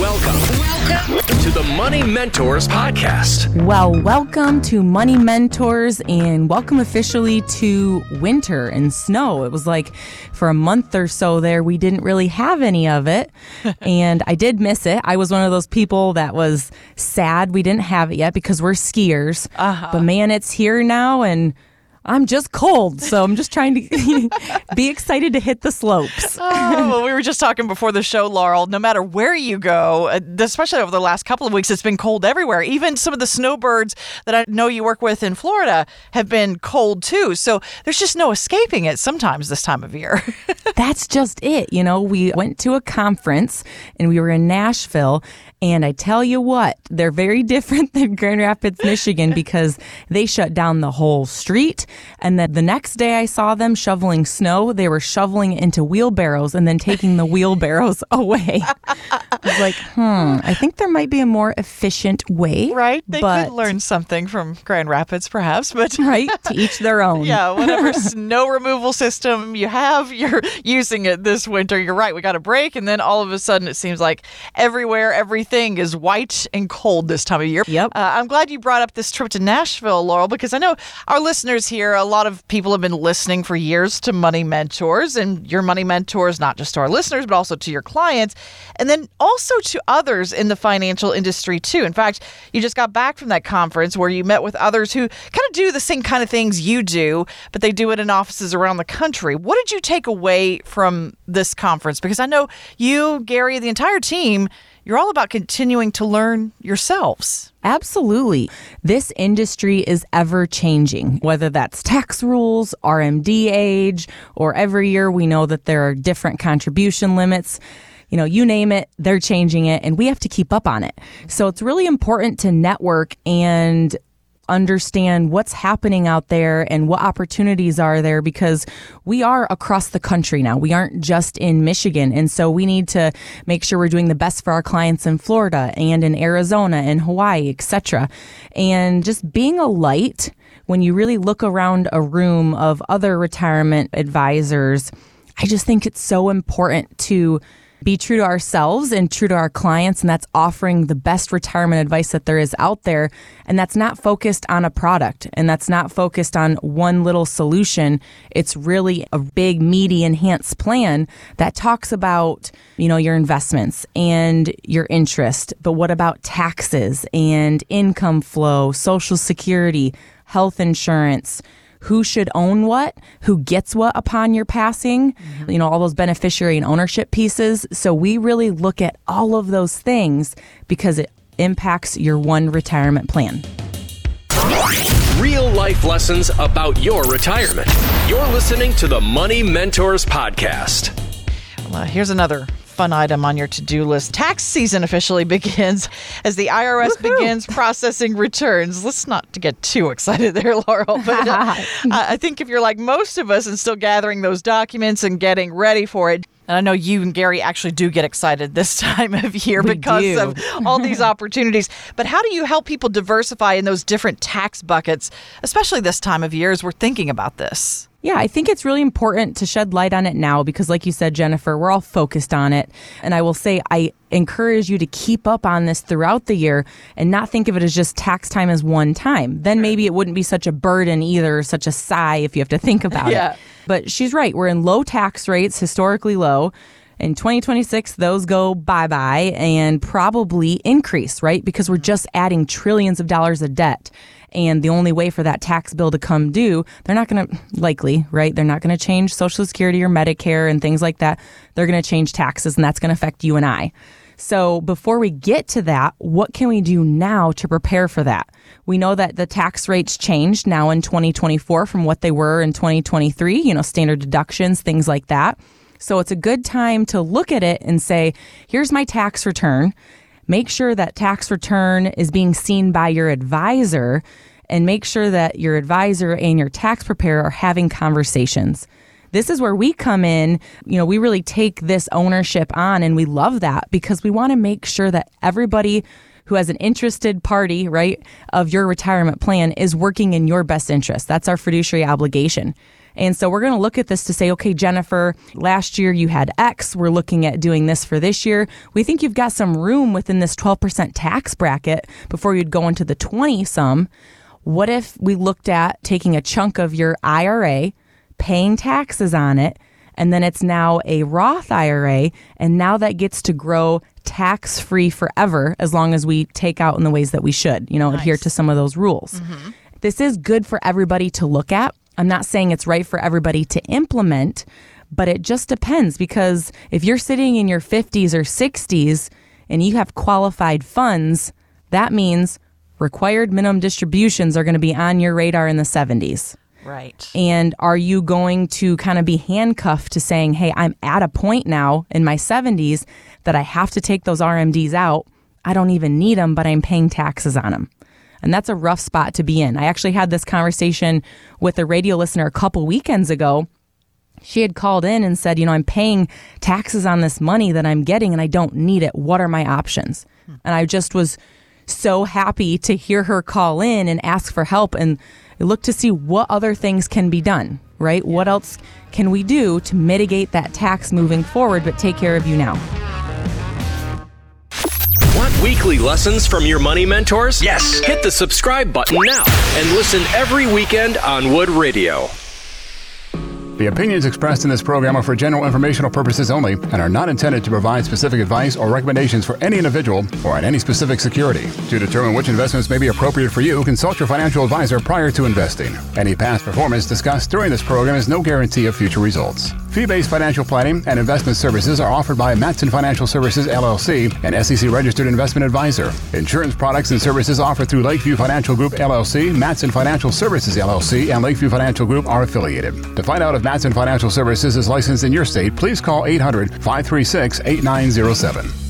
Welcome to the Money Mentors podcast. Well, welcome to Money Mentors, and welcome officially to winter and snow. It was like for a month or so there, we didn't really have any of it, and I did miss it. I was one of those people that was sad we didn't have it yet because we're skiers, but man, it's here now, and I'm just cold, so I'm just trying to be excited to hit the slopes. Well, we were just talking before the show, Laurel, no matter where you go, especially over the last couple of weeks, it's been cold everywhere. Even some of the snowbirds that I know you work with in Florida have been cold too. So there's just no escaping it sometimes this time of year. That's just it. You know, we went to a conference and we were in Nashville, and I tell you what, they're very different than Grand Rapids, Michigan, because they shut down the whole street. And then the next day I saw them shoveling snow. They were shoveling it into wheelbarrows and then taking the wheelbarrows away. I was like, I think there might be a more efficient way. Right. They could learn something from Grand Rapids, perhaps. But right. To each their own. Yeah. Whatever snow removal system you have, you're using it this winter. You're right. We got a break. And then all of a sudden, it seems like everywhere, everything is white and cold this time of year. Yep. I'm glad you brought up this trip to Nashville, Laurel, because I know our listeners here, a lot of people have been listening for years to Money Mentors, and your Money Mentors, not just to our listeners, but also to your clients, and then also to others in the financial industry, too. In fact, you just got back from that conference where you met with others who kind of do the same kind of things you do, but they do it in offices around the country. What did you take away from this conference? Because I know you, Gary, the entire team, you're all about continuing to learn yourselves. Absolutely. This industry is ever changing, whether that's tax rules, RMD age, or every year we know that there are different contribution limits. You know, you name it, they're changing it, and we have to keep up on it. So it's really important to network and understand what's happening out there and what opportunities are there, because we are across the country now. We aren't just in Michigan. And so we need to make sure we're doing the best for our clients in Florida and in Arizona and Hawaii, etc. And just being a light when you really look around a room of other retirement advisors, I just think it's so important to be true to ourselves and true to our clients, and that's offering the best retirement advice that there is out there. And that's not focused on a product, and that's not focused on one little solution. It's really a big, meaty, enhanced plan that talks about, you know, your investments and your interest. But what about taxes and income flow, Social Security, health insurance? Who should own what, who gets what upon your passing, you know, all those beneficiary and ownership pieces. So we really look at all of those things because it impacts your one retirement plan. Real life lessons about your retirement. You're listening to the Money Mentors podcast. Well, here's another fun item on your to-do list. Tax season officially begins as the IRS begins processing returns. Let's not get too excited there, Laurel, but I think if you're like most of us and still gathering those documents and getting ready for it, and I know you and Gary actually do get excited this time of year because of all these opportunities. But how do you help people diversify in those different tax buckets, especially this time of year as we're thinking about this? Yeah, I think it's really important to shed light on it now because, like you said, Jennifer, we're all focused on it. And I will say I encourage you to keep up on this throughout the year and not think of it as just tax time as one time. Then maybe it wouldn't be such a burden either, such a sigh if you have to think about it. But she's right. We're in low tax rates, historically low. In 2026, those go bye-bye and probably increase, right? Because we're just adding trillions of dollars of debt. And the only way for that tax bill to come due, they're not going to likely, right? They're not going to change Social Security or Medicare and things like that. They're going to change taxes, and that's going to affect you and I. So before we get to that, what can we do now to prepare for that? We know that the tax rates changed now in 2024 from what they were in 2023, you know, standard deductions, things like that. So it's a good time to look at it and say, here's my tax return. Make sure that tax return is being seen by your advisor, and make sure that your advisor and your tax preparer are having conversations. This is where we come in. You know, we really take this ownership on, and we love that because we want to make sure that everybody who has an interested party, right, of your retirement plan is working in your best interest. That's our fiduciary obligation. And so we're going to look at this to say, okay, Jennifer, last year you had X. We're looking at doing this for this year. We think you've got some room within this 12% tax bracket before you'd go into the 20-some. What if we looked at taking a chunk of your IRA, paying taxes on it, and then it's now a Roth IRA, and now that gets to grow tax-free forever as long as we take out in the ways that we should, adhere to some of those rules. Mm-hmm. This is good for everybody to look at. I'm not saying it's right for everybody to implement, but it just depends, because if you're sitting in your 50s or 60s and you have qualified funds, that means required minimum distributions are going to be on your radar in the 70s. Right. And are you going to kind of be handcuffed to saying, hey, I'm at a point now in my 70s that I have to take those RMDs out. I don't even need them, but I'm paying taxes on them. And that's a rough spot to be in. I actually had this conversation with a radio listener a couple weekends ago. She had called in and said, I'm paying taxes on this money that I'm getting and I don't need it. What are my options? And I just was so happy to hear her call in and ask for help and look to see what other things can be done, right? What else can we do to mitigate that tax moving forward, but take care of you now? Want weekly lessons from your money mentors? Yes. Hit the subscribe button now and listen every weekend on Wood Radio. The opinions expressed in this program are for general informational purposes only and are not intended to provide specific advice or recommendations for any individual or on any specific security. To determine which investments may be appropriate for you, consult your financial advisor prior to investing. Any past performance discussed during this program is no guarantee of future results. Fee-based financial planning and investment services are offered by Mattson Financial Services, LLC, an SEC-registered investment advisor. Insurance products and services offered through Lakeview Financial Group, LLC, Mattson Financial Services, LLC, and Lakeview Financial Group are affiliated. To find out if Mattson Financial Services is licensed in your state, please call 800-536-8907.